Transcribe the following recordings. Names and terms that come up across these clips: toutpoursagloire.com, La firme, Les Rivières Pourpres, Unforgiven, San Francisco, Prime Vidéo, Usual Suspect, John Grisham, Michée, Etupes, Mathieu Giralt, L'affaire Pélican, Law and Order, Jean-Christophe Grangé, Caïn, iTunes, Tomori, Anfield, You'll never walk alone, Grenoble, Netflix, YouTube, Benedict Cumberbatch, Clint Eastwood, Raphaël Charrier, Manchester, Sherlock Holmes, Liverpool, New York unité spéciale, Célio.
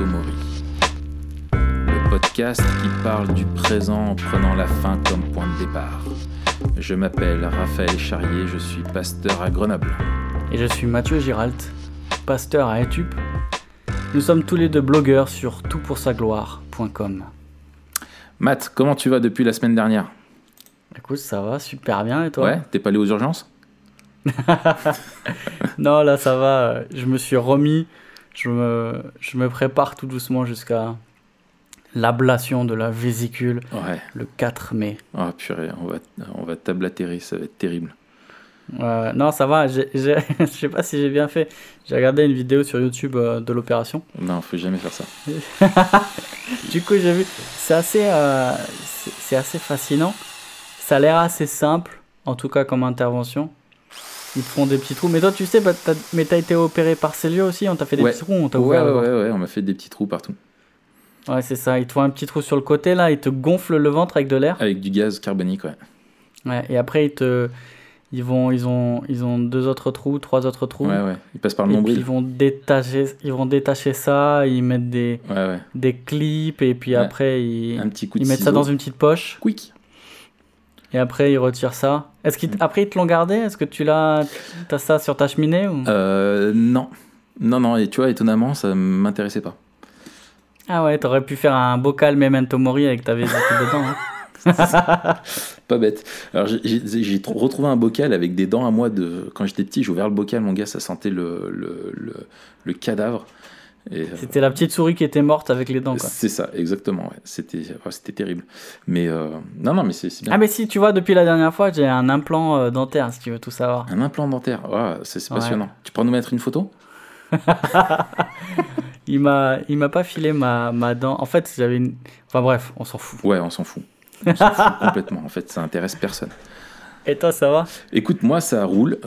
Tomori. Le podcast qui parle du présent en prenant la fin comme point de départ. Je m'appelle Raphaël Charrier, je suis pasteur à Grenoble. Et je suis Mathieu Giralt, pasteur à Etupes. Nous sommes tous les deux blogueurs sur toutpoursagloire.com. Matt, comment tu vas depuis la semaine dernière ? Écoute, ça va super bien, et toi ? Ouais, t'es pas allé aux urgences ? Non, là ça va, je me suis remis, je me prépare tout doucement jusqu'à l'ablation de la vésicule, ouais. Le 4 mai. Ah oh, purée, on va tablatérer, ça va être terrible. Non, ça va, je sais pas si j'ai bien fait. J'ai regardé une vidéo sur YouTube de l'opération. Non, faut jamais faire ça. Du coup, j'ai vu, c'est assez fascinant. Ça a l'air assez simple, en tout cas comme intervention. Ils te font des petits trous. Mais toi, tu sais, t'as été opéré par Célio aussi. On t'a fait des petits trous. On m'a fait des petits trous partout. Ouais, c'est ça. Ils te font un petit trou sur le côté, là. Ils te gonflent le ventre avec de l'air. Avec du gaz carbonique, ouais. Ouais, et après, ils ont deux autres trous, trois autres trous. Ouais, ouais. Ils passent par le nombril. Puis, ils vont détacher ça. Ils mettent des clips. Et puis après, ils mettent ça dans une petite poche. Quick. Et après, ils retirent ça. Est-ce qu'après, ils te l'ont gardé ? Est-ce que t'as ça sur ta cheminée ou... Non. Et tu vois, étonnamment, ça ne m'intéressait pas. Ah ouais, t'aurais pu faire un bocal Memento Mori avec ta vésicule dedans. Hein. Pas bête. Alors, j'ai retrouvé un bocal avec des dents à moi. Quand j'étais petit, j'ai ouvert le bocal. Mon gars, ça sentait le cadavre. C'était la petite souris qui était morte avec les dents, quoi. C'est ça, exactement. Ouais. C'était terrible. Mais mais c'est bien. Ah mais si, tu vois, depuis la dernière fois, j'ai un implant dentaire, si tu veux tout savoir. Un implant dentaire, ouais, c'est passionnant. Tu pourras nous mettre une photo ? Il m'a pas filé ma dent. En fait, j'avais une. Enfin bref, on s'en fout. Ouais, on s'en fout. On s'en fout complètement. En fait, ça intéresse personne. Et toi, ça va ? Écoute, moi, ça roule,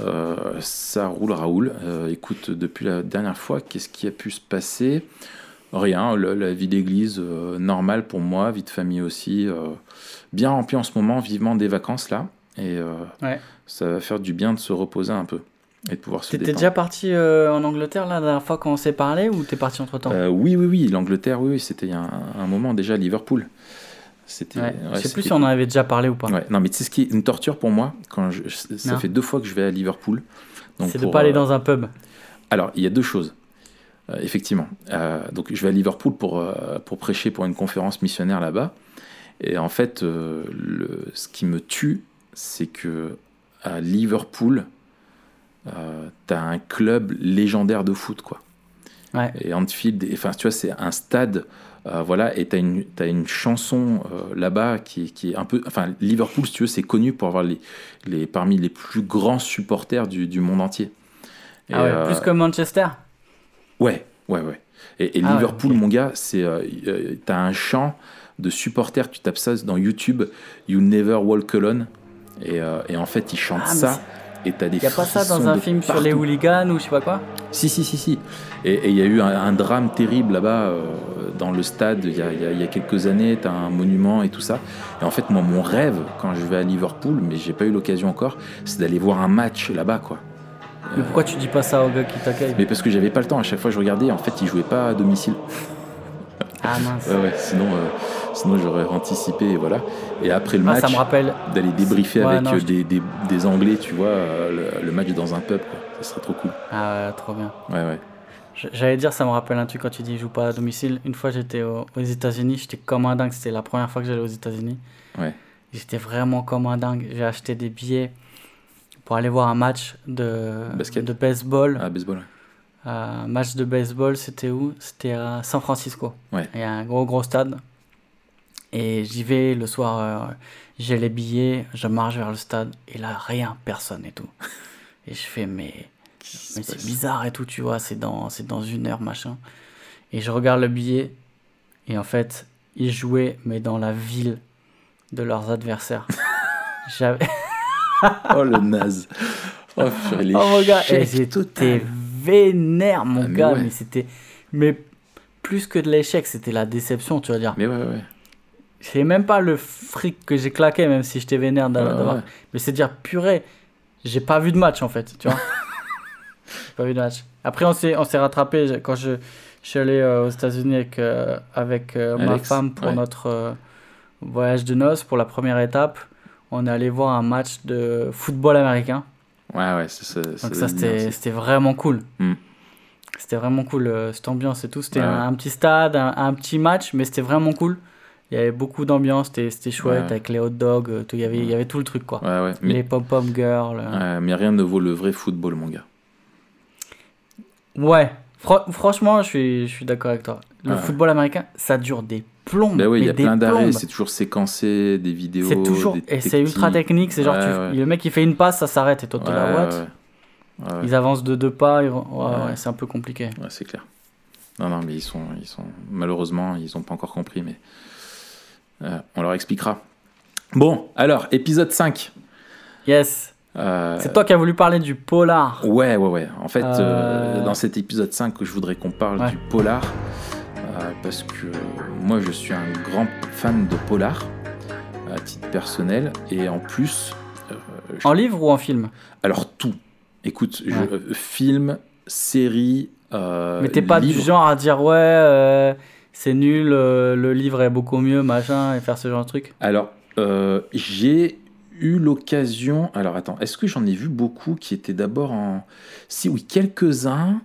Raoul. Écoute, depuis la dernière fois, qu'est-ce qui a pu se passer ? Rien, la vie d'église, normale pour moi, vie de famille aussi, bien remplie en ce moment, vivement des vacances, là. Et ça va faire du bien de se reposer un peu et de pouvoir se détendre. T'étais déjà parti en Angleterre, là, la dernière fois qu'on s'est parlé, ou t'es parti entre-temps ? Oui, l'Angleterre, oui, c'était il y a un moment déjà, Liverpool. Je sais plus si on en avait déjà parlé ou pas. Ouais. Non, mais tu sais ce qui est une torture pour moi, quand ça fait 2 fois que je vais à Liverpool. Donc c'est de ne pas aller dans un pub. Alors, il y a 2 choses, effectivement. Donc, je vais à Liverpool pour prêcher pour une conférence missionnaire là-bas. Et en fait, ce qui me tue, c'est qu'à Liverpool, tu as un club légendaire de foot, quoi. Ouais. Et Anfield, tu vois, c'est un stade... et t'as une chanson là-bas qui est un peu... Enfin, Liverpool, si tu veux, c'est connu pour avoir parmi les plus grands supporters du monde entier. Et, plus que Manchester ? Ouais. Et Liverpool, mon gars, c'est... t'as un chant de supporters, tu tapes ça dans YouTube, « You'll never walk alone ». Et en fait, ils chantent ça... Et t'as des... Y a pas ça dans un film partout. Sur les hooligans ou je sais pas quoi ? Si. Et il y a eu un drame terrible là-bas dans le stade il y a quelques années. T'as un monument et tout ça. Et en fait, moi, mon rêve quand je vais à Liverpool, mais j'ai pas eu l'occasion encore, c'est d'aller voir un match là-bas, quoi. Mais pourquoi tu dis pas ça au gars qui t'accueille ? Mais parce que j'avais pas le temps. À chaque fois que je regardais, en fait, ils jouaient pas à domicile. Ah mince. Ouais. Sinon j'aurais anticipé et voilà. Et après le match, ça me rappelle... d'aller débriefer des Anglais, tu vois, le match dans un pub, quoi. Ça serait trop cool. Ah ouais, trop bien. Ouais. J'allais dire, ça me rappelle un truc quand tu dis joue pas à domicile. Une fois j'étais aux États-Unis, j'étais comme un dingue. C'était la première fois que j'allais aux États-Unis. Ouais. J'étais vraiment comme un dingue. J'ai acheté des billets pour aller voir un match de baseball. Ah, baseball. Match de baseball, c'était où ? C'était à San Francisco. Ouais. Il y a un gros stade. Et j'y vais le soir, j'ai les billets, je marche vers le stade, et là, rien, personne et tout. Et je fais, mais c'est bizarre et tout, tu vois, c'est dans 1 heure, machin. Et je regarde le billet, et en fait, ils jouaient, mais dans la ville de leurs adversaires. J'avais... Oh, le naze. Oh, mon gars, j'étais vénère, mon gars, mais c'était... Mais plus que de l'échec, c'était la déception, tu vas dire. Mais ouais. C'est même pas le fric que j'ai claqué, même si j'étais vénère d'avoir. Mais c'est dire, purée, j'ai pas vu de match en fait, tu vois. J'ai pas vu de match. Après, on s'est rattrapé. Quand je Je suis allé aux États-Unis avec ma femme pour notre voyage de noces. Pour la première étape, on est allé voir un match de football américain. Ouais, c'est donc ça, c'était vraiment cool. Mm. C'était vraiment cool, cette ambiance et tout. C'était un petit stade, un petit match, mais c'était vraiment cool. Il y avait beaucoup d'ambiance, c'était chouette, avec les hot dogs, tout. Il y avait tout le truc, quoi. Ouais. Mais, les pom-pom girls. Mais rien ne vaut le vrai football, mon gars. Ouais, franchement, je suis d'accord avec toi. Le football américain, ça dure des plombes. Ben oui, il y a plein d'arrêts, c'est toujours séquencé, des vidéos. C'est toujours, et c'est ultra technique. C'est genre, le mec, il fait une passe, ça s'arrête, et toi, t'es là, what? Ouais. Ils avancent de deux pas, c'est un peu compliqué. Ouais, c'est clair. Non, mais ils sont malheureusement, ils n'ont pas encore compris, mais on leur expliquera. Bon, alors, épisode 5. Yes. C'est toi qui as voulu parler du polar. Ouais. En fait, dans cet épisode 5, je voudrais qu'on parle du polar, parce que moi, je suis un grand fan de polar, à titre personnel, et en plus... En livre ou en film ? Alors, tout. Écoute, film, série, mais t'es pas livre. Du genre à dire c'est nul, le livre est beaucoup mieux, machin, et faire ce genre de truc. Alors, j'ai eu l'occasion... Alors, attends, est-ce que j'en ai vu beaucoup qui étaient d'abord en... Si oui, quelques-uns...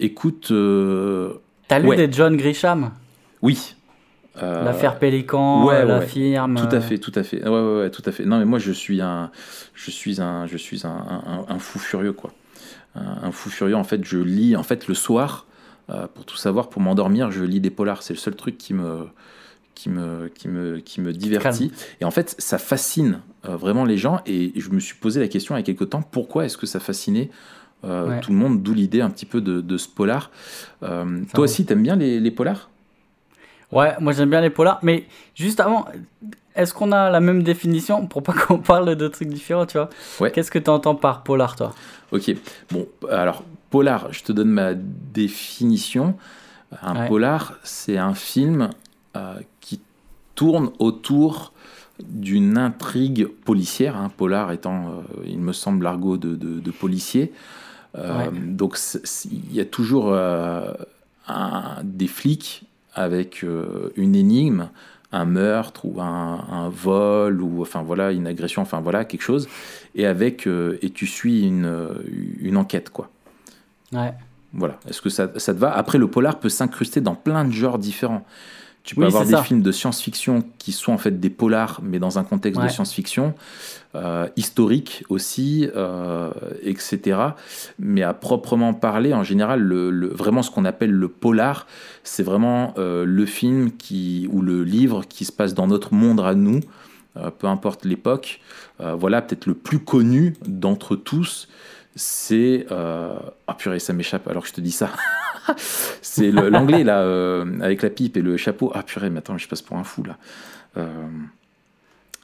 écoute... T'as lu des John Grisham ? Oui. L'affaire Pélican, La firme. Tout à fait. Ouais, tout à fait. Non, mais moi je suis un fou furieux, quoi. Un fou furieux. En fait, je lis. En fait, le soir, pour tout savoir, pour m'endormir, je lis des polars. C'est le seul truc qui me divertit. Calme. Et en fait, ça fascine vraiment les gens. Et je me suis posé la question il y a quelque temps, pourquoi est-ce que ça fascinait tout le monde? D'où l'idée un petit peu de ce polar. Toi aussi, t'aimes bien les polars? Ouais, moi j'aime bien les polars, mais juste avant, est-ce qu'on a la même définition pour pas qu'on parle de trucs différents, tu vois ? Ouais. Qu'est-ce que tu entends par polar, toi ? Ok, bon, alors polar, je te donne ma définition. Un polar, c'est un film qui tourne autour d'une intrigue policière, hein, polar étant, il me semble, l'argot de policier. Donc il y a toujours des flics avec une énigme, un meurtre ou un vol ou une agression, quelque chose, et avec et tu suis une enquête, quoi. Ouais. Voilà. Est-ce que ça te va ? Après, le polar peut s'incruster dans plein de genres différents. Tu peux avoir films de science-fiction qui sont en fait des polars, mais dans un contexte de science-fiction, historique aussi, etc. Mais à proprement parler, en général, vraiment ce qu'on appelle le polar, c'est vraiment le film ou le livre qui se passe dans notre monde à nous, peu importe l'époque. Voilà, peut-être le plus connu d'entre tous, c'est... Ah purée, ça m'échappe alors que je te dis ça. C'est l'anglais, là, avec la pipe et le chapeau. Ah purée, mais attends, je passe pour un fou, là.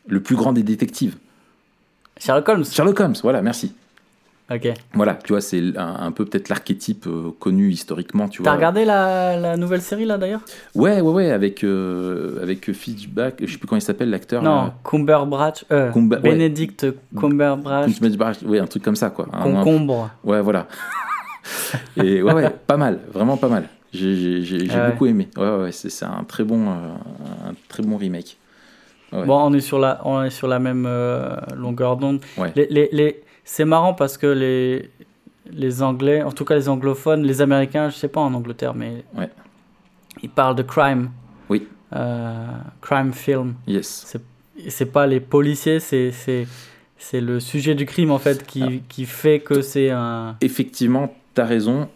Le plus grand des détectives. Sherlock Holmes, voilà, merci. Ok. Voilà, tu vois, c'est un peu peut-être l'archétype connu historiquement, tu vois. T'as regardé la nouvelle série, là, d'ailleurs ? Ouais, avec Fitchback, je sais plus comment il s'appelle, l'acteur. Non, là. Cumberbatch, Benedict Cumberbatch. Oui, un truc comme ça, quoi. Concombre. Ouais, voilà. Et ouais, pas mal, vraiment pas mal. J'ai beaucoup aimé. Ouais, c'est un très bon remake. Ouais. Bon, on est sur la même longueur d'onde. Ouais. C'est marrant parce que les Anglais, en tout cas les anglophones, les Américains, je sais pas en Angleterre, mais ils parlent de crime. Oui. Crime film. Yes. C'est pas les policiers, c'est le sujet du crime, en fait, qui fait que c'est un... Effectivement, t'as raison.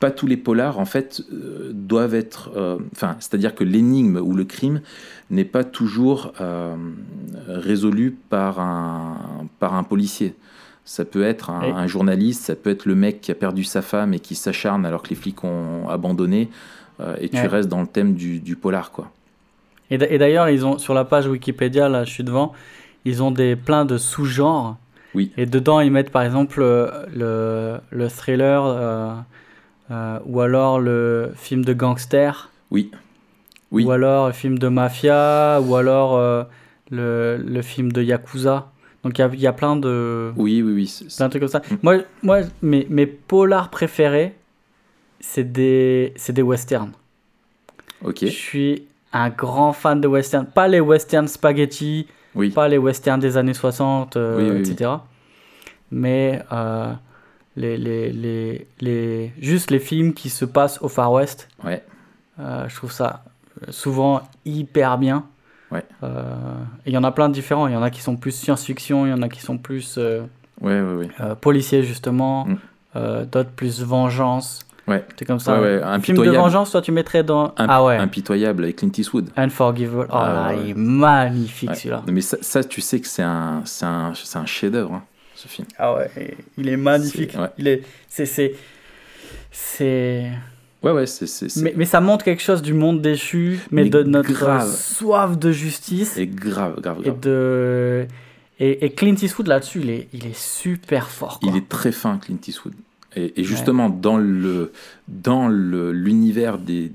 Pas tous les polars, en fait, doivent être... c'est-à-dire que l'énigme ou le crime n'est pas toujours résolu par un policier. Ça peut être un journaliste, ça peut être le mec qui a perdu sa femme et qui s'acharne alors que les flics ont abandonné. Et tu restes dans le thème du polar, quoi. Et d'ailleurs, ils ont, sur la page Wikipédia, là, je suis devant... Ils ont plein de sous-genres. Oui. Et dedans, ils mettent par exemple le thriller ou alors le film de gangster. Oui. Ou alors le film de mafia ou alors le film de yakuza. Donc il y a plein de... Oui. Plein de trucs comme ça. Moi, mes polars préférés, c'est des westerns. Ok. Je suis un grand fan de westerns. Pas les westerns spaghetti, oui. Pas les westerns des années 60, oui, etc. Oui. Mais juste les films qui se passent au Far West. Ouais. Je trouve ça souvent hyper bien. Ouais. Il y en a plein de différents. Il y en a qui sont plus science-fiction, il y en a qui sont plus policiers, justement, d'autres plus vengeance. Ouais. C'est comme ça. Ouais, ouais. Un film de vengeance, toi, tu mettrais dans Impitoyable avec Clint Eastwood. Unforgiven. Oh là, il est magnifique celui-là. Non, mais ça, tu sais que c'est un chef-d'œuvre, hein, ce film. Ah ouais, il est magnifique. Mais ça montre quelque chose du monde déchu, mais de notre soif de justice. Et grave. Et Clint Eastwood, là-dessus, il est super fort, quoi. Il est très fin, Clint Eastwood. Et justement, dans l'univers des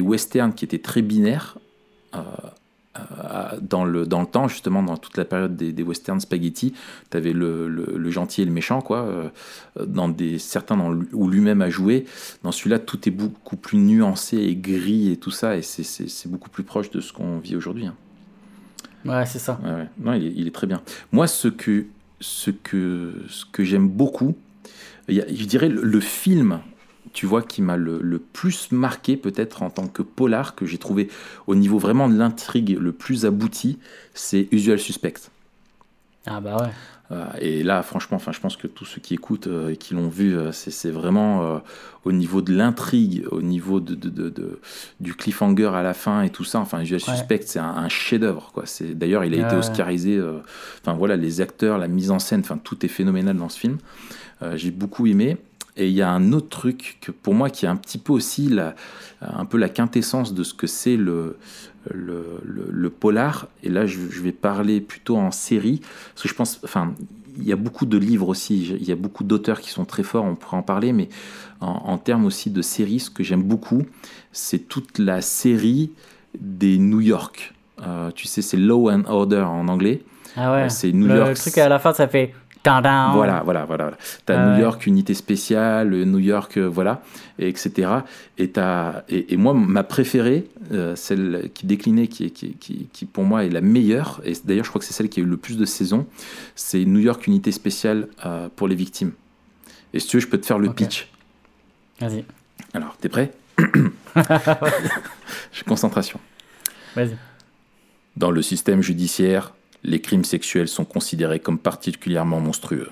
westerns qui étaient très binaires, dans le temps, justement, dans toute la période des westerns spaghetti, t'avais le gentil et le méchant, quoi, certains où lui-même a joué. Dans celui-là, tout est beaucoup plus nuancé et gris et tout ça, et c'est beaucoup plus proche de ce qu'on vit aujourd'hui, hein. Ouais, c'est ça. Ouais. Non, il est très bien. Moi, ce que j'aime beaucoup, je dirais le film, tu vois, qui m'a le plus marqué, peut-être en tant que polar, que j'ai trouvé au niveau vraiment de l'intrigue le plus abouti, c'est Usual Suspect. Ah bah ouais. Et là, franchement, je pense que tous ceux qui écoutent et qui l'ont vu, c'est vraiment au niveau de l'intrigue, au niveau du cliffhanger à la fin et tout ça. Enfin, Usual Suspect, c'est un chef-d'œuvre, quoi. D'ailleurs, il a été oscarisé. Enfin voilà, les acteurs, la mise en scène, enfin tout est phénoménal dans ce film. J'ai beaucoup aimé. Et il y a un autre truc que, pour moi, qui est un petit peu aussi la quintessence de ce que c'est le polar. Et là, je vais parler plutôt en série, parce que je pense, enfin, il y a beaucoup de livres aussi, il y a beaucoup d'auteurs qui sont très forts, on pourrait en parler, mais en termes aussi de séries, ce que j'aime beaucoup, c'est toute la série des New York. Tu sais, c'est Law and Order en anglais. Ah ouais, c'est New York. Le truc à la fin, ça fait... Voilà. T'as New York unité spéciale, New York, voilà, etc. Et moi, ma préférée, celle qui déclinait, qui pour moi est la meilleure, et d'ailleurs je crois que c'est celle qui a eu le plus de saisons, c'est New York unité spéciale pour les victimes. Et si tu veux, je peux te faire le pitch. Vas-y. Alors, t'es prêt? J'ai concentration. Vas-y. Dans le système judiciaire, les crimes sexuels sont considérés comme particulièrement monstrueux.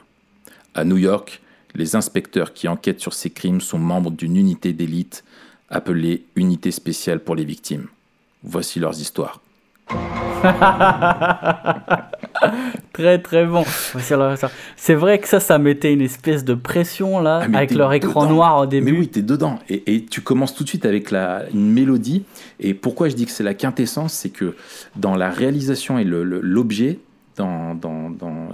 À New York, les inspecteurs qui enquêtent sur ces crimes sont membres d'une unité d'élite appelée Unité spéciale pour les victimes. Voici leurs histoires. Très très bon. C'est vrai que ça mettait une espèce de pression là, avec leur écran noir au début. Mais oui, t'es dedans. Et tu commences tout de suite avec une mélodie. Et pourquoi je dis que c'est la quintessence, c'est que dans la réalisation et l'objet dans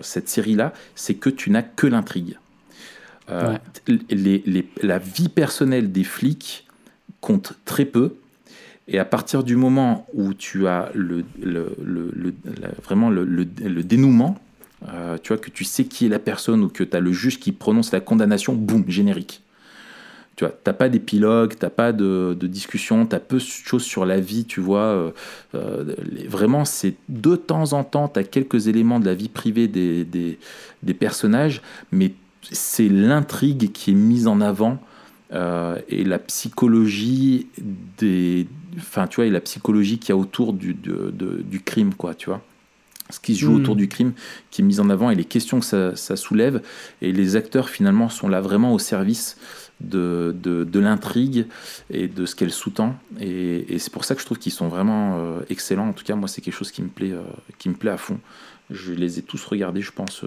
cette série là, c'est que tu n'as que l'intrigue. La vie personnelle des flics compte très peu. Et à partir du moment où tu as vraiment le dénouement, tu vois, que tu sais qui est la personne ou que tu as le juge qui prononce la condamnation, boum, générique. Tu vois, t'as pas d'épilogue, t'as pas de discussion, t'as peu de choses sur la vie, tu vois. Vraiment, c'est de temps en temps, t'as quelques éléments de la vie privée des personnages, mais c'est l'intrigue qui est mise en avant. Et la psychologie la psychologie qu'il y a autour du crime, quoi, tu vois, ce qui se joue autour du crime qui est mis en avant et les questions que ça soulève, et les acteurs finalement sont là vraiment au service de l'intrigue et de ce qu'elle sous-tend, et c'est pour ça que je trouve qu'ils sont vraiment excellents. En tout cas, moi, c'est quelque chose qui me plaît à fond. Je les ai tous regardés, je pense,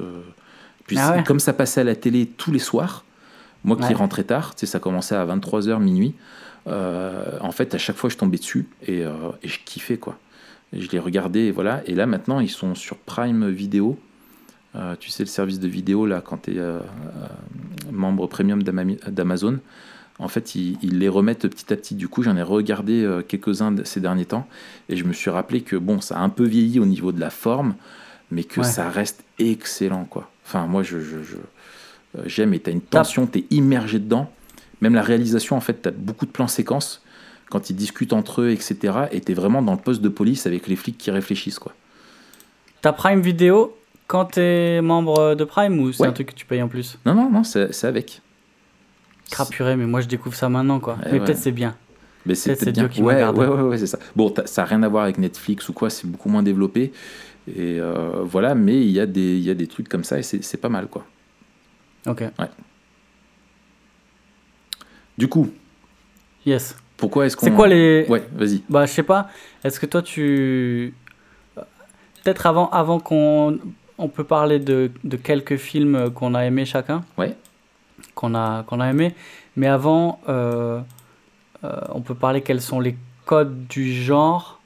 puis comme ça passait à la télé tous les soirs. Moi qui rentrais tard, tu sais, ça commençait à 23h, minuit. En fait, à chaque fois, je tombais dessus et je kiffais, quoi. Et je les regardais, et voilà. Et là, maintenant, ils sont sur Prime Vidéo. Tu sais, le service de vidéo, là, quand tu es membre premium d'Amazon. En fait, ils les remettent petit à petit. Du coup, j'en ai regardé quelques-uns ces derniers temps. Et je me suis rappelé que, bon, ça a un peu vieilli au niveau de la forme, mais que ça reste excellent, quoi. Enfin, moi, j'aime, et t'as une tension, t'es immergé dedans, Même la réalisation, en fait, t'as beaucoup de plans séquences quand ils discutent entre eux, etc. Et t'es vraiment dans le poste de police avec les flics qui réfléchissent, quoi. T'as Prime Vidéo quand t'es membre de Prime ou c'est un truc que tu payes en plus ? Non, c'est avec. Crapuré, mais moi je découvre ça maintenant, quoi. Mais peut-être c'est bien. Mais c'est peut-être bien. Dieu qui me garde. Ouais, c'est ça. Bon, ça n'a rien à voir avec Netflix ou quoi, c'est beaucoup moins développé. Et voilà, mais il y a des trucs comme ça et c'est pas mal, quoi. Ok. Ouais. Du coup. Yes. Pourquoi est-ce qu'on... C'est quoi les... Ouais, vas-y. Bah, je sais pas. Est-ce que toi, tu... Peut-être avant qu'on... On peut parler de quelques films qu'on a aimés chacun. Ouais. Qu'on a aimés. Mais avant, on peut parler quels sont les codes du genre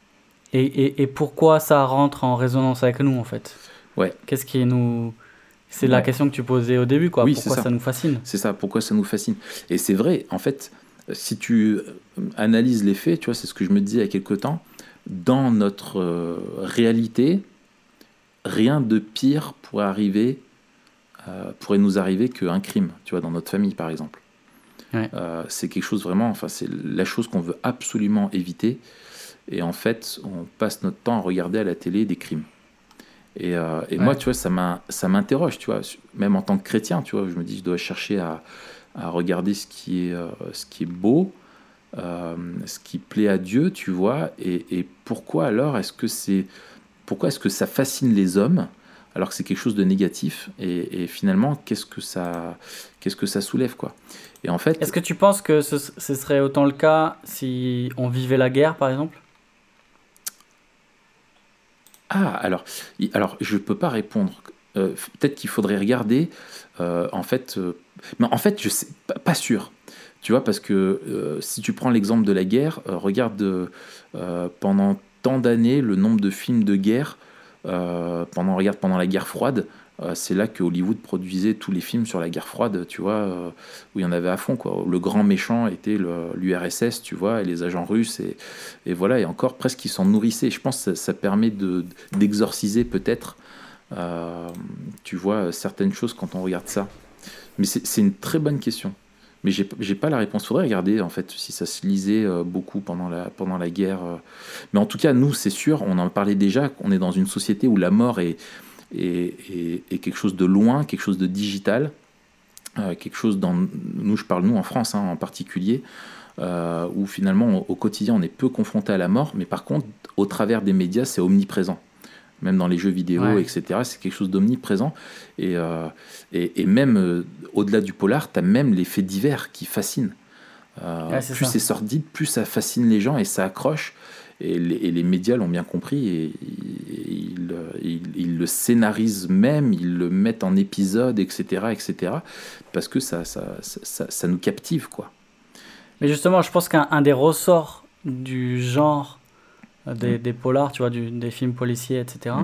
et pourquoi ça rentre en résonance avec nous, en fait. Ouais. Qu'est-ce qui nous... C'est la question que tu posais au début, quoi. Oui, pourquoi ça nous fascine ? C'est ça, pourquoi ça nous fascine. Et c'est vrai, en fait, si tu analyses les faits, tu vois, c'est ce que je me disais il y a quelque temps, dans notre réalité, rien de pire pourrait nous arriver qu'un crime, tu vois, dans notre famille, par exemple. Ouais. C'est quelque chose vraiment, enfin, c'est la chose qu'on veut absolument éviter. Et en fait, on passe notre temps à regarder à la télé des crimes. Et moi, tu vois, ça m'interroge, tu vois, même en tant que chrétien, tu vois, je me dis, je dois chercher à regarder ce qui est beau, ce qui plaît à Dieu, tu vois, et pourquoi alors est-ce que ça fascine les hommes alors que c'est quelque chose de négatif et finalement qu'est-ce que ça soulève, quoi. Et en fait, est-ce que tu penses que ce serait autant le cas si on vivait la guerre, par exemple ? Ah, alors je peux pas répondre. Peut-être qu'il faudrait regarder. Mais en fait, je sais pas sûr. Tu vois, parce que si tu prends l'exemple de la guerre, regarde pendant tant d'années le nombre de films de guerre. Pendant la guerre froide, c'est là que Hollywood produisait tous les films sur la guerre froide. Tu vois, où il y en avait à fond, quoi. Le grand méchant était l'URSS, tu vois, et les agents russes et voilà. Et encore presque ils s'en nourrissaient. Je pense que ça permet d'exorciser peut-être. Tu vois certaines choses quand on regarde ça, mais c'est une très bonne question, mais j'ai pas la réponse. Faudrait regarder, en fait, si ça se lisait beaucoup pendant la guerre, mais en tout cas nous, c'est sûr, on en parlait déjà, on est dans une société où la mort est quelque chose de loin, quelque chose de digital, quelque chose dans nous, je parle nous en France, hein, en particulier, où finalement au quotidien on est peu confronté à la mort, mais par contre au travers des médias c'est omniprésent. Même dans les jeux vidéo, etc., c'est quelque chose d'omniprésent. Et même au-delà du polar, tu as même les faits divers qui fascinent. Plus c'est sordide, plus ça fascine les gens et ça accroche. Et les médias l'ont bien compris et ils le scénarisent même, ils le mettent en épisode, etc., parce que ça nous captive, quoi. Mais justement, je pense qu'un des ressorts du genre des polars, tu vois, des films policiers, etc.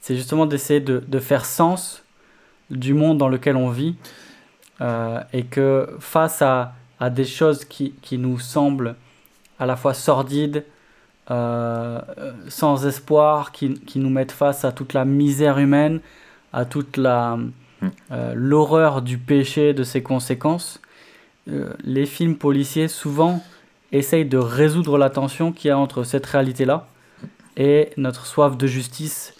C'est justement d'essayer de faire sens du monde dans lequel on vit, et que face à des choses qui nous semblent à la fois sordides, sans espoir, qui nous mettent face à toute la misère humaine, à toute l'horreur du péché, de ses conséquences, les films policiers souvent essaye de résoudre la tension qu'il y a entre cette réalité-là et notre soif de justice,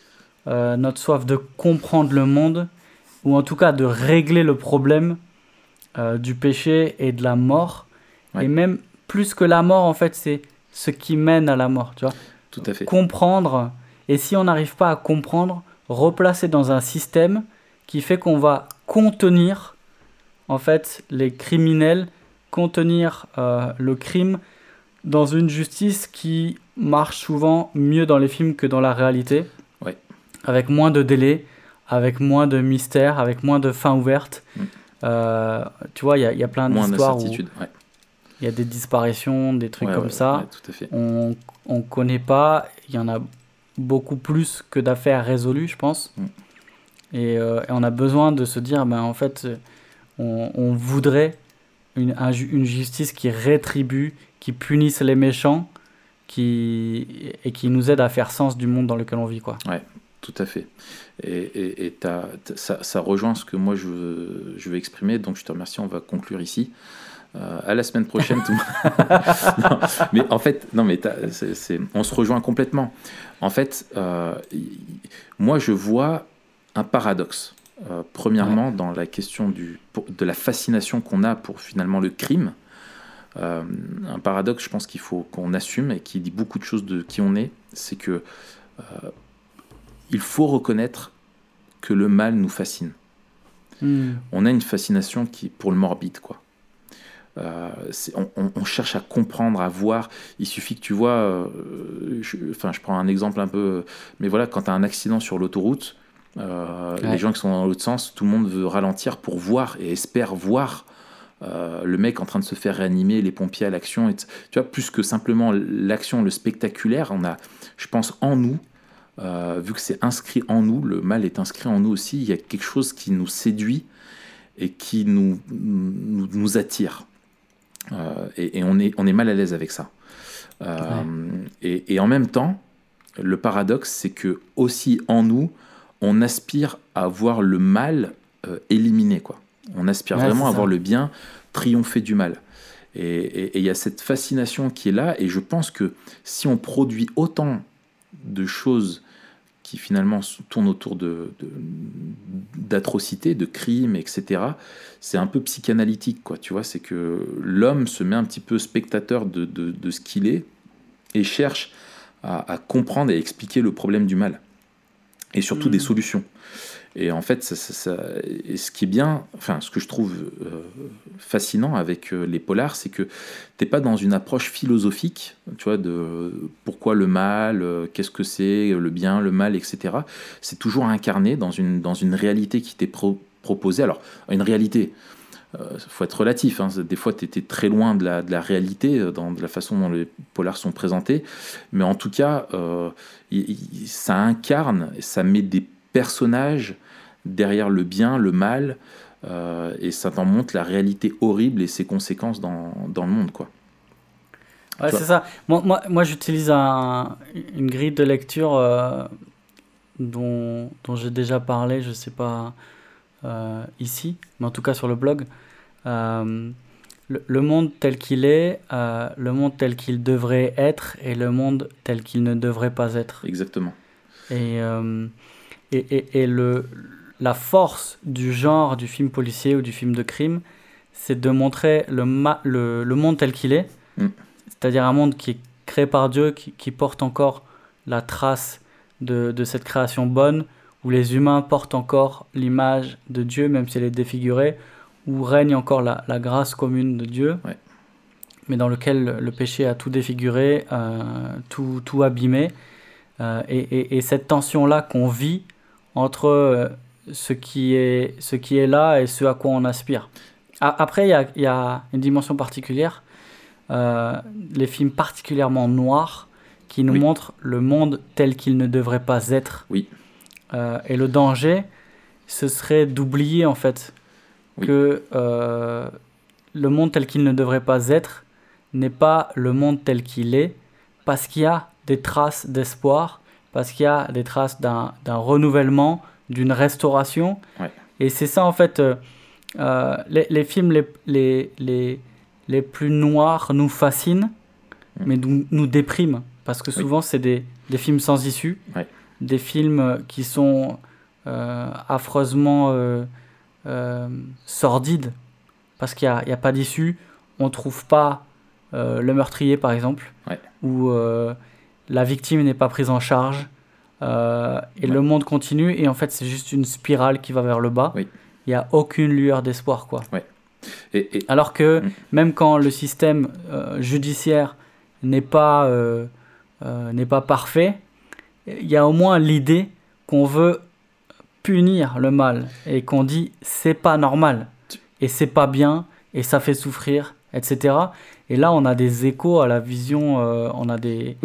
notre soif de comprendre le monde, ou en tout cas de régler le problème du péché et de la mort. Ouais. Et même plus que la mort, en fait, c'est ce qui mène à la mort, tu vois. Tout à fait. Comprendre, et si on n'arrive pas à comprendre, replacer dans un système qui fait qu'on va contenir, en fait, les criminels, contenir le crime dans une justice qui marche souvent mieux dans les films que dans la réalité, avec moins de délais, avec moins de mystères, avec moins de fins ouvertes. Tu vois, il y a plein d'histoires où il y a des disparitions, des trucs comme ça. Ouais, on ne connaît pas, il y en a beaucoup plus que d'affaires résolues, je pense. Et on a besoin de se dire, en fait, on voudrait une justice qui rétribue, qui punisse les méchants, qui nous aide à faire sens du monde dans lequel on vit, quoi. Ouais, tout à fait. Et ça rejoint ce que moi je veux exprimer, donc je te remercie, on va conclure ici. À la semaine prochaine, tout le monde. Mais en fait, non, mais on se rejoint complètement. En fait, moi, je vois un paradoxe. Premièrement, ouais. Dans la question de la fascination qu'on a pour finalement le crime, un paradoxe, je pense qu'il faut qu'on assume et qui dit beaucoup de choses de qui on est, c'est que il faut reconnaître que le mal nous fascine. On a une fascination qui pour le morbide, quoi. On cherche à comprendre, à voir. Il suffit que tu vois, je prends un exemple un peu, mais voilà, quand tu as un accident sur l'autoroute, ouais. Les gens qui sont dans l'autre sens, tout le monde veut ralentir pour voir et espère voir le mec en train de se faire réanimer, les pompiers à l'action, et tu vois, plus que simplement l'action, le spectaculaire, on a, je pense, en nous, vu que c'est inscrit en nous, le mal est inscrit en nous aussi, il y a quelque chose qui nous séduit et qui nous attire, et on est mal à l'aise avec ça, ouais. et en même temps, le paradoxe, c'est que aussi en nous on aspire à voir le mal éliminé, quoi. On aspire vraiment à voir le bien triompher du mal. Et il y a cette fascination qui est là, et je pense que si on produit autant de choses qui finalement tournent autour d'atrocités, de crimes, etc., c'est un peu psychanalytique, quoi, tu vois, c'est que l'homme se met un petit peu spectateur de ce qu'il est et cherche à comprendre et expliquer le problème du mal. Et surtout des solutions. Et en fait, et ce qui est bien, enfin, ce que je trouve fascinant avec les polars, c'est que t'es pas dans une approche philosophique, tu vois, de pourquoi le mal, qu'est-ce que c'est, le bien, le mal, etc. C'est toujours incarné dans une réalité qui t'est proposée. Alors, une réalité, faut être relatif, hein. Des fois, t'étais très loin de la réalité, de la façon dont les polars sont présentés. Mais en tout cas, ça incarne, ça met des personnages derrière le bien, le mal, et ça t'en montre la réalité horrible et ses conséquences dans le monde, quoi. Ouais, c'est ça. Moi j'utilise une grille de lecture dont j'ai déjà parlé, je sais pas ici, mais en tout cas sur le blog. Le monde tel qu'il est, le monde tel qu'il devrait être, et le monde tel qu'il ne devrait pas être. Exactement. Et la force du genre du film policier ou du film de crime, c'est de montrer le monde tel qu'il est, c'est-à-dire un monde qui est créé par Dieu, qui porte encore la trace de cette création bonne, où les humains portent encore l'image de Dieu, même si elle est défigurée, où règne encore la grâce commune de Dieu, ouais. Mais dans lequel le péché a tout défiguré, tout abîmé. Et cette tension-là qu'on vit entre ce qui est là et ce à quoi on aspire. Après, il y a une dimension particulière, les films particulièrement noirs qui nous montrent le monde tel qu'il ne devrait pas être. Oui. Et le danger, ce serait d'oublier en fait que le monde tel qu'il ne devrait pas être n'est pas le monde tel qu'il est, parce qu'il y a des traces d'espoir, parce qu'il y a des traces d'un renouvellement, d'une restauration. Ouais. Et c'est ça, en fait, les films les plus noirs nous fascinent, mais nous dépriment, parce que souvent, c'est des films sans issue, des films qui sont affreusement sordides, parce qu'il n'y a pas d'issue, on ne trouve pas le meurtrier, par exemple, ou... la victime n'est pas prise en charge, et le monde continue, et en fait c'est juste une spirale qui va vers le bas. Il n'y a aucune lueur d'espoir, quoi. Alors que même quand le système judiciaire n'est pas parfait, il y a au moins l'idée qu'on veut punir le mal et qu'on dit c'est pas normal et c'est pas bien et ça fait souffrir, etc. Et là on a des échos à la vision, on a des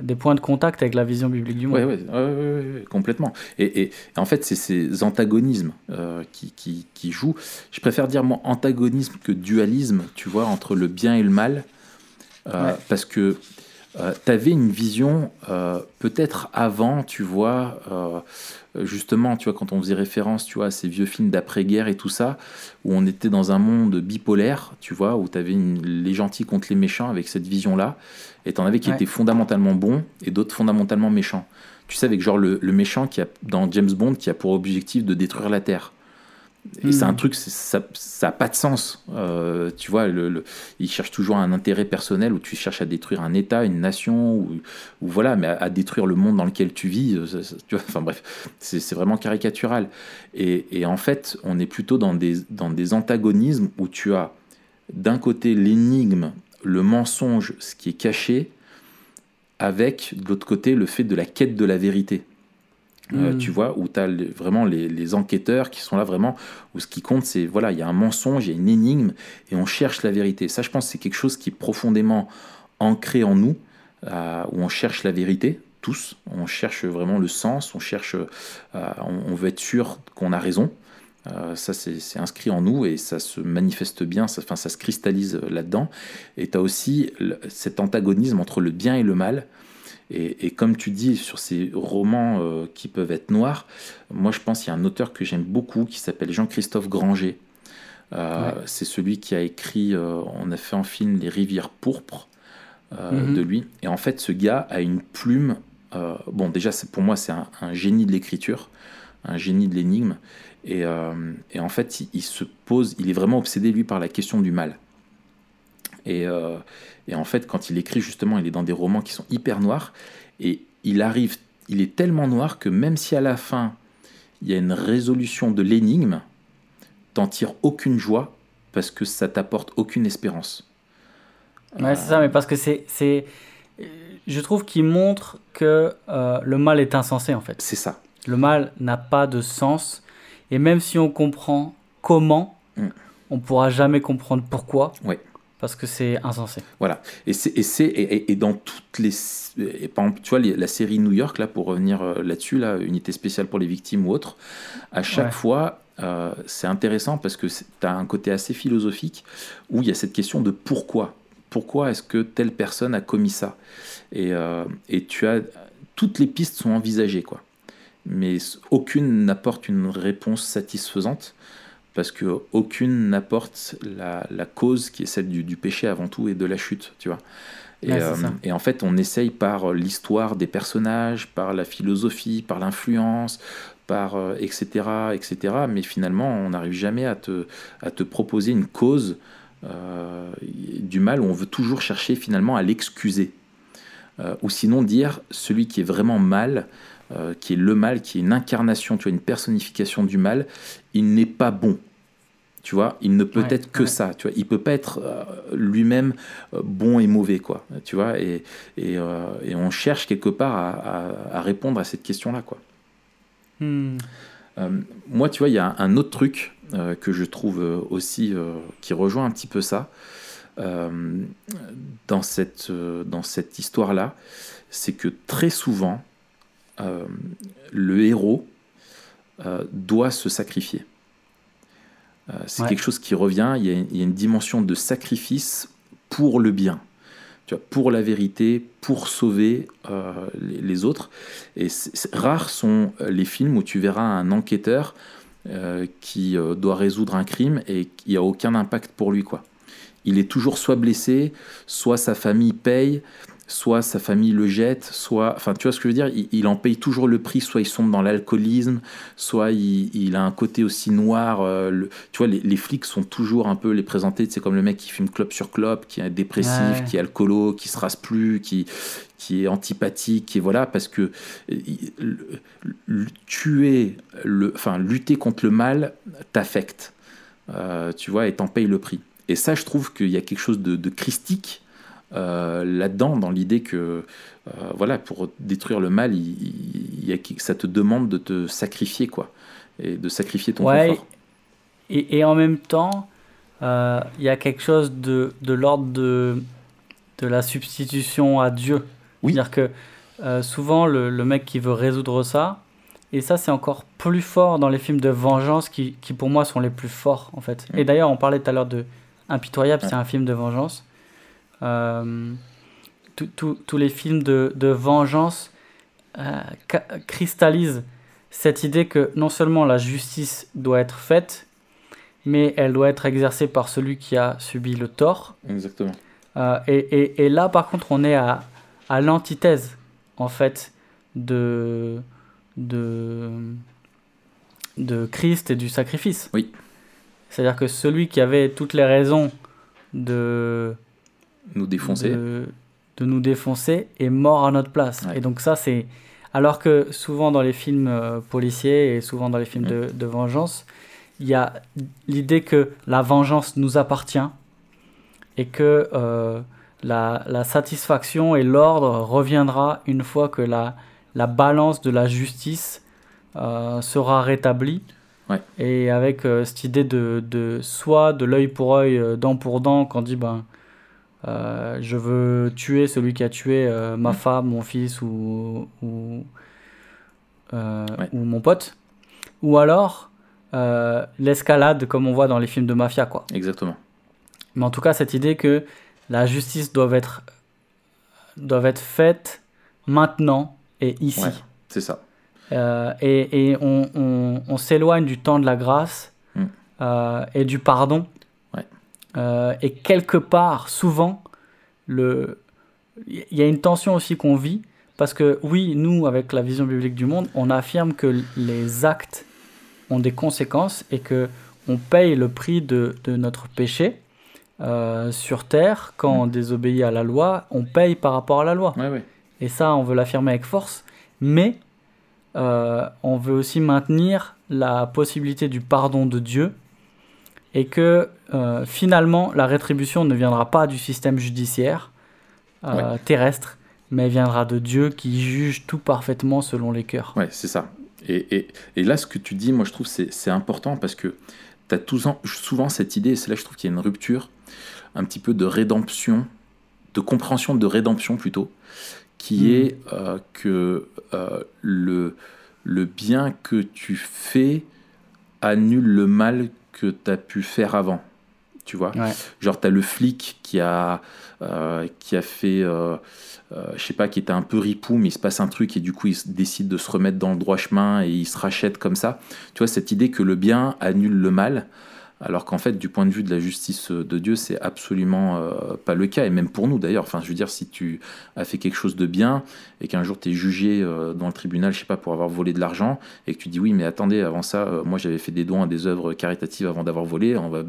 des points de contact avec la vision biblique du monde. Oui, complètement. Et en fait, c'est ces antagonismes qui jouent. Je préfère dire moi, antagonisme que dualisme, tu vois, entre le bien et le mal, parce que t'avais une vision peut-être avant, tu vois, justement, tu vois, quand on faisait référence, tu vois, à ces vieux films d'après-guerre et tout ça, où on était dans un monde bipolaire, tu vois, où t'avais les gentils contre les méchants avec cette vision-là, et t'en avais qui étaient fondamentalement bons et d'autres fondamentalement méchants. Tu sais, avec genre le méchant qui a, dans James Bond, qui a pour objectif de détruire la Terre. Et c'est un truc, ça n'a pas de sens. Tu vois, il cherche toujours un intérêt personnel où tu cherches à détruire un État, une nation, ou voilà, mais à détruire le monde dans lequel tu vis. Tu vois, enfin bref, c'est vraiment caricatural. Et en fait, on est plutôt dans des antagonismes où tu as d'un côté l'énigme, le mensonge, ce qui est caché, avec de l'autre côté le fait de la quête de la vérité. Tu vois, où tu as vraiment les enquêteurs qui sont là vraiment, où ce qui compte, c'est, voilà, il y a un mensonge, il y a une énigme, et on cherche la vérité. Ça, je pense que c'est quelque chose qui est profondément ancré en nous, où on cherche la vérité, tous, on cherche vraiment le sens, on cherche, on veut être sûr qu'on a raison. Ça, c'est inscrit en nous et ça se manifeste bien, ça se cristallise là-dedans. Et tu as aussi cet antagonisme entre le bien et le mal. Et comme tu dis sur ces romans qui peuvent être noirs, moi je pense qu'il y a un auteur que j'aime beaucoup qui s'appelle Jean-Christophe Grangé. C'est celui qui a écrit, on a fait en film Les Rivières Pourpres de lui. Et en fait, ce gars a une plume. Bon, déjà, pour moi, c'est un génie de l'écriture, un génie de l'énigme. Et en fait, il est vraiment obsédé lui par la question du mal. Et en fait, quand il écrit, justement, il est dans des romans qui sont hyper noirs, et il est tellement noir que même si à la fin il y a une résolution de l'énigme, t'en tires aucune joie parce que ça t'apporte aucune espérance. Ouais, c'est ça, mais parce que je trouve qu'il montre que le mal est insensé, en fait. C'est ça. Le mal n'a pas de sens, et même si on comprend comment, on pourra jamais comprendre pourquoi. Oui. Parce que c'est insensé. Voilà. Et dans toutes les... Et par exemple, tu vois, la série New York, là, pour revenir là-dessus, là, unité spéciale pour les victimes ou autre, à chaque fois, c'est intéressant parce que tu as un côté assez philosophique où il y a cette question de pourquoi. Pourquoi est-ce que telle personne a commis ça ? Et tu as... Toutes les pistes sont envisagées, quoi. Mais aucune n'apporte une réponse satisfaisante. Parce qu'aucune n'apporte la cause qui est celle du péché avant tout et de la chute, tu vois. Et en fait, on essaye par l'histoire des personnages, par la philosophie, par l'influence, par etc., etc. Mais finalement, on n'arrive jamais à te proposer une cause du mal, où on veut toujours chercher finalement à l'excuser. Ou sinon dire celui qui est vraiment mal... qui est le mal, qui est une incarnation, tu vois, une personnification du mal, il n'est pas bon, tu vois, il ne peut être que ça, tu vois, il peut pas être lui-même bon et mauvais, quoi, tu vois, et on cherche quelque part à répondre à cette question-là, quoi. Moi, tu vois, il y a un autre truc que je trouve aussi qui rejoint un petit peu ça dans cette histoire-là, c'est que très souvent le héros doit se sacrifier. C'est quelque chose qui revient. Il y a une dimension de sacrifice pour le bien, tu vois, pour la vérité, pour sauver les autres. Et rares sont les films où tu verras un enquêteur qui doit résoudre un crime et il n'y a aucun impact pour lui, quoi. Il est toujours soit blessé, soit sa famille paye, soit sa famille le jette, soit... Enfin, tu vois ce que je veux dire ? Il en paye toujours le prix, soit il sombre dans l'alcoolisme, soit il a un côté aussi noir. Tu vois, les flics sont toujours un peu les présentés, tu sais, comme le mec qui fume clope sur clope, qui est dépressif, qui est alcoolo, qui se rase plus, qui est antipathique, et voilà, parce que lutter contre le mal t'affecte, tu vois, et t'en paye le prix. Et ça, je trouve qu'il y a quelque chose de christique là-dedans, dans l'idée que voilà, pour détruire le mal, ça te demande de te sacrifier, quoi, et de sacrifier ton confort. Et en même temps, il y a quelque chose de l'ordre de la substitution à Dieu. Oui. C'est-à-dire que souvent, le mec qui veut résoudre ça, et ça, c'est encore plus fort dans les films de vengeance qui pour moi, sont les plus forts, en fait. Et d'ailleurs, on parlait tout à l'heure de Impitoyable, c'est un film de vengeance. tous les films de vengeance cristallisent cette idée que non seulement la justice doit être faite, mais elle doit être exercée par celui qui a subi le tort. Exactement. Et là, par contre, on est à l'antithèse, en fait, de Christ et du sacrifice. Oui. C'est-à-dire que celui qui avait toutes les raisons de nous défoncer est mort à notre place. Ouais. Et donc ça, c'est... Alors que souvent dans les films policiers et souvent dans les films de vengeance, il y a l'idée que la vengeance nous appartient et que la satisfaction et l'ordre reviendra une fois que la balance de la justice sera rétablie. Ouais. Et avec cette idée de soit de l'œil pour œil, dent pour dent, quand on dit je veux tuer celui qui a tué ma femme, mon fils ou mon pote, ou alors l'escalade comme on voit dans les films de mafia, quoi. Exactement. Mais en tout cas, cette idée que la justice doit être faite maintenant et ici. Ouais, c'est ça. Et on s'éloigne du temps de la grâce et du pardon. Et quelque part, souvent, il y a une tension aussi qu'on vit, parce que oui, nous, avec la vision biblique du monde, on affirme que les actes ont des conséquences et qu'on paye le prix de notre péché sur Terre. Quand on désobéit à la loi, on paye par rapport à la loi. Ouais, ouais. Et ça, on veut l'affirmer avec force, mais on veut aussi maintenir la possibilité du pardon de Dieu, et que finalement la rétribution ne viendra pas du système judiciaire terrestre, mais viendra de Dieu qui juge tout parfaitement selon les cœurs. Ouais, c'est ça. Et là, ce que tu dis, moi je trouve c'est important, parce que tu as souvent cette idée, et c'est là je trouve qu'il y a une rupture, un petit peu de rédemption, de compréhension de rédemption plutôt, qui est que le bien que tu fais annule le mal que tu as pu faire avant, tu vois. Ouais. Genre, tu as le flic qui a fait, je sais pas, qui était un peu ripou, mais il se passe un truc et du coup, il décide de se remettre dans le droit chemin et il se rachète comme ça. Tu vois, cette idée que le bien annule le mal, alors qu'en fait, du point de vue de la justice de Dieu, c'est absolument pas le cas. Et même pour nous, d'ailleurs. Enfin, je veux dire, si tu as fait quelque chose de bien et qu'un jour tu es jugé dans le tribunal, je sais pas, pour avoir volé de l'argent, et que tu dis oui, mais attendez, avant ça, moi j'avais fait des dons à des œuvres caritatives avant d'avoir volé, on va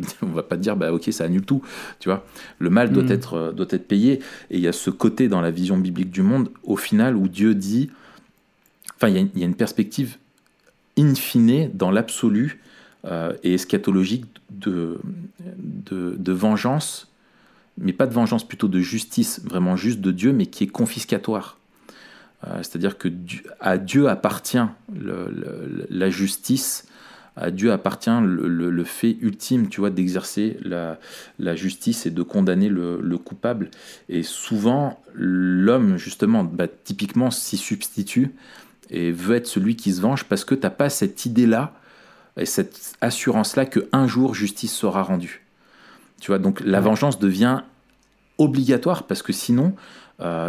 pas te dire bah ok, ça annule tout, tu vois. Le mal doit être payé. Et il y a ce côté dans la vision biblique du monde, au final, où Dieu dit, enfin, il y a une perspective in fine dans l'absolu. Et eschatologique de vengeance, mais pas de vengeance, plutôt de justice, vraiment juste de Dieu, mais qui est confiscatoire. C'est-à-dire que à Dieu appartient la justice, à Dieu appartient le fait ultime, tu vois, d'exercer la justice et de condamner le coupable. Et souvent, l'homme, justement, typiquement, s'y substitue et veut être celui qui se venge, parce que t'as pas cette idée-là, et cette assurance-là qu'un jour, justice sera rendue. Tu vois, donc la vengeance devient obligatoire, parce que sinon,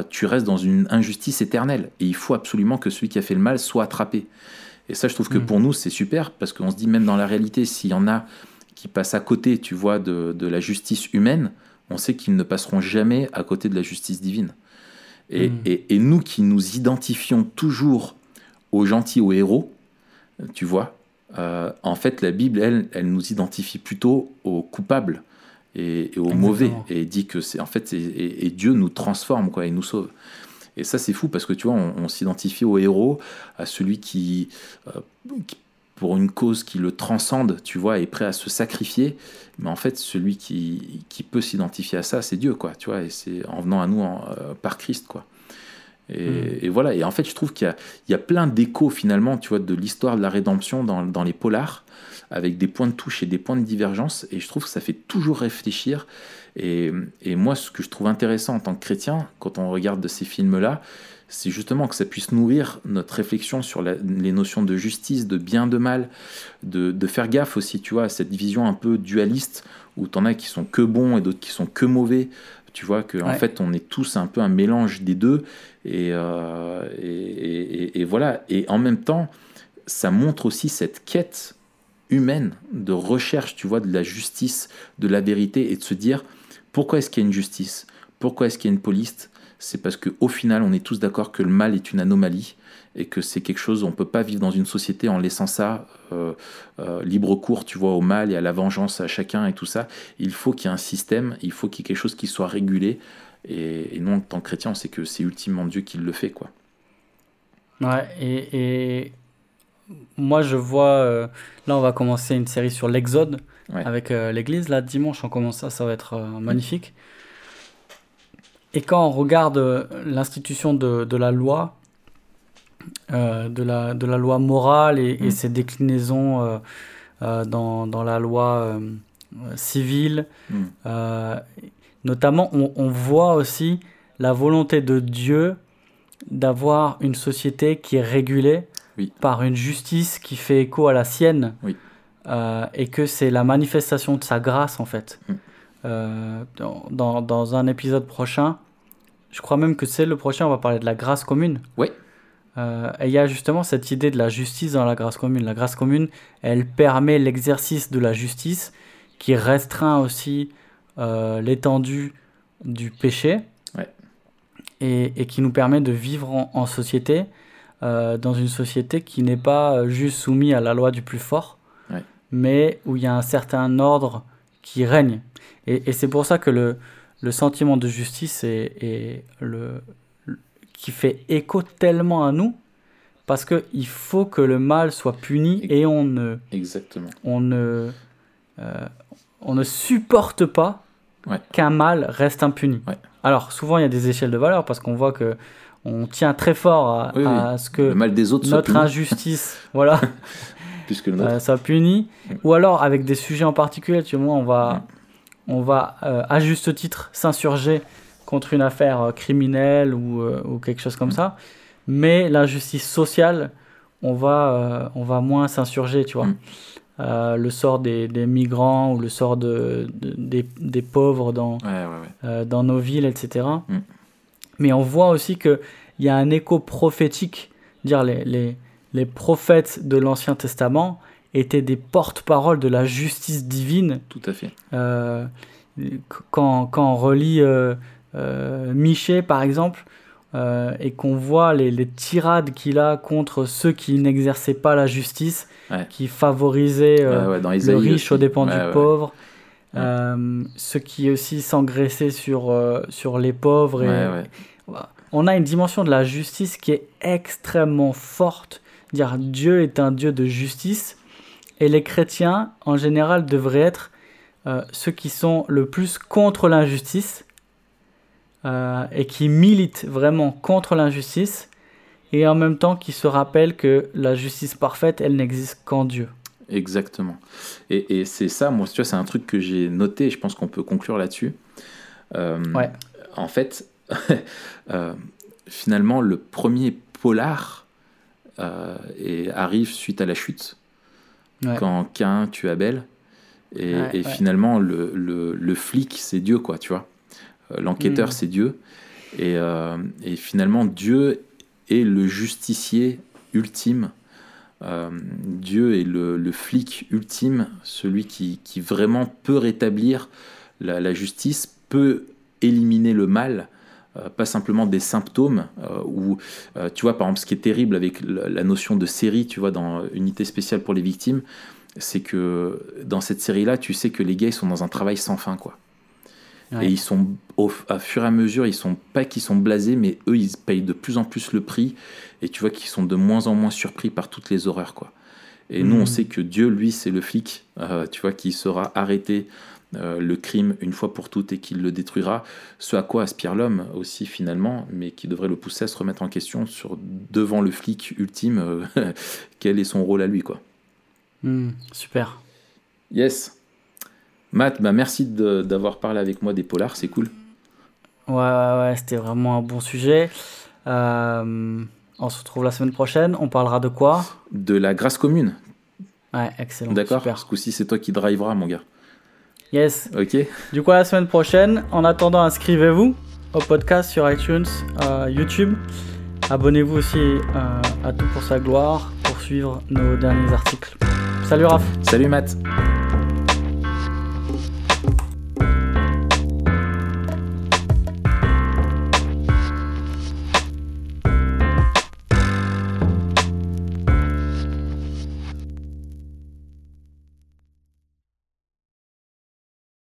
tu restes dans une injustice éternelle. Et il faut absolument que celui qui a fait le mal soit attrapé. Et ça, je trouve que pour nous, c'est super, parce qu'on se dit, même dans la réalité, s'il y en a qui passent à côté, tu vois, de la justice humaine, on sait qu'ils ne passeront jamais à côté de la justice divine. Et nous qui nous identifions toujours aux gentils, aux héros, tu vois, en fait, la Bible, elle nous identifie plutôt aux coupables et aux mauvais, et dit que c'est en fait, et Dieu nous transforme, quoi, et nous sauve. Et ça, c'est fou, parce que tu vois, on s'identifie au héros, à celui qui pour une cause qui le transcende, tu vois, est prêt à se sacrifier. Mais en fait, celui qui peut s'identifier à ça, c'est Dieu, quoi, tu vois, et c'est en venant à nous par Christ, quoi. Et voilà, et en fait je trouve qu'il y a plein d'échos finalement, tu vois, de l'histoire de la rédemption dans les polars, avec des points de touche et des points de divergence, et je trouve que ça fait toujours réfléchir. Et moi, ce que je trouve intéressant en tant que chrétien, quand on regarde de ces films-là, c'est justement que ça puisse nourrir notre réflexion sur les notions de justice, de bien, de mal, de faire gaffe aussi, tu vois, à cette vision un peu dualiste, où t'en as qui sont que bons et d'autres qui sont que mauvais, Tu vois qu'en fait, on est tous un peu un mélange des deux. Et voilà. Et en même temps, ça montre aussi cette quête humaine de recherche, tu vois, de la justice, de la vérité, et de se dire pourquoi est-ce qu'il y a une justice ? Pourquoi est-ce qu'il y a une police ? C'est parce qu'au final, on est tous d'accord que le mal est une anomalie et que c'est quelque chose, on ne peut pas vivre dans une société en laissant ça libre cours, tu vois, au mal et à la vengeance à chacun et tout ça. Il faut qu'il y ait un système, il faut qu'il y ait quelque chose qui soit régulé. Et nous, en tant que chrétiens, on sait que c'est ultimement Dieu qui le fait, quoi. Ouais, et moi, je vois... là, on va commencer une série sur l'Exode avec l'Église. Là, dimanche, on commence ça, ça va être magnifique. Et quand on regarde l'institution de la loi... de la loi morale et ses déclinaisons dans la loi civile. Notamment, on voit aussi la volonté de Dieu d'avoir une société qui est régulée par une justice qui fait écho à la sienne et que c'est la manifestation de sa grâce, en fait. Dans un épisode prochain, je crois même que c'est le prochain, on va parler de la grâce commune. Oui. Et il y a justement cette idée de la justice dans la grâce commune. La grâce commune, elle permet l'exercice de la justice qui restreint aussi l'étendue du péché et qui nous permet de vivre en société, dans une société qui n'est pas juste soumise à la loi du plus fort, mais où il y a un certain ordre qui règne. Et c'est pour ça que le sentiment de justice est qui fait écho tellement à nous, parce qu'il faut que le mal soit puni et on ne supporte pas qu'un mal reste impuni. Ouais. Alors, souvent, il y a des échelles de valeur, parce qu'on voit qu'on tient très fort à ce que le mal des autres notre injustice soit punie, ou alors avec des sujets en particulier, tu vois, on va à juste titre s'insurger contre une affaire criminelle ou quelque chose comme ça, mais l'injustice sociale, on va moins s'insurger, tu vois. Le sort des migrants ou le sort des pauvres dans nos villes, etc. Mais on voit aussi que il y a un écho prophétique, dire les prophètes de l'Ancien Testament étaient des porte-paroles de la justice divine. Tout à fait. Quand on relit Michée par exemple, et qu'on voit les tirades qu'il a contre ceux qui n'exerçaient pas la justice, qui favorisaient le riche aussi, aux dépens du pauvre, ceux qui aussi s'engraissaient sur les pauvres. On a une dimension de la justice qui est extrêmement forte. Dire Dieu est un Dieu de justice, et les chrétiens en général devraient être ceux qui sont le plus contre l'injustice. Et qui milite vraiment contre l'injustice, et en même temps qui se rappelle que la justice parfaite, elle n'existe qu'en Dieu. Exactement. Et c'est ça, moi, tu vois, c'est un truc que j'ai noté, et je pense qu'on peut conclure là-dessus. En fait, finalement, le premier polar arrive suite à la chute, quand Caïn tue Abel, et finalement, le flic, c'est Dieu, quoi, tu vois. L'enquêteur, c'est Dieu. Et finalement, Dieu est le justicier ultime. Dieu est le flic ultime, celui qui vraiment peut rétablir la justice, peut éliminer le mal, pas simplement des symptômes. Tu vois, par exemple, ce qui est terrible avec la notion de série, tu vois, dans Unité spéciale pour les victimes, c'est que dans cette série-là, tu sais que les gars, ils sont dans un travail sans fin, quoi. Et ils sont, à fur et à mesure, ils sont pas qu'ils sont blasés, mais eux, ils payent de plus en plus le prix. Et tu vois qu'ils sont de moins en moins surpris par toutes les horreurs, quoi. Et nous, on sait que Dieu, lui, c'est le flic, tu vois, qui saura arrêter le crime une fois pour toutes et qui le détruira. Ce à quoi aspire l'homme aussi, finalement, mais qui devrait le pousser à se remettre en question devant le flic ultime, quel est son rôle à lui, quoi. Super. Yes. Matt, bah merci d'avoir parlé avec moi des polars, c'est cool. Ouais, c'était vraiment un bon sujet. On se retrouve la semaine prochaine, on parlera de quoi ? De la grâce commune. Ouais, excellent, d'accord, super. Ce coup-ci, c'est toi qui driveras, mon gars. Yes. Ok. Du coup, à la semaine prochaine. En attendant, inscrivez-vous au podcast sur iTunes, YouTube. Abonnez-vous aussi à Tout pour sa gloire pour suivre nos derniers articles. Salut Raph. Salut Matt.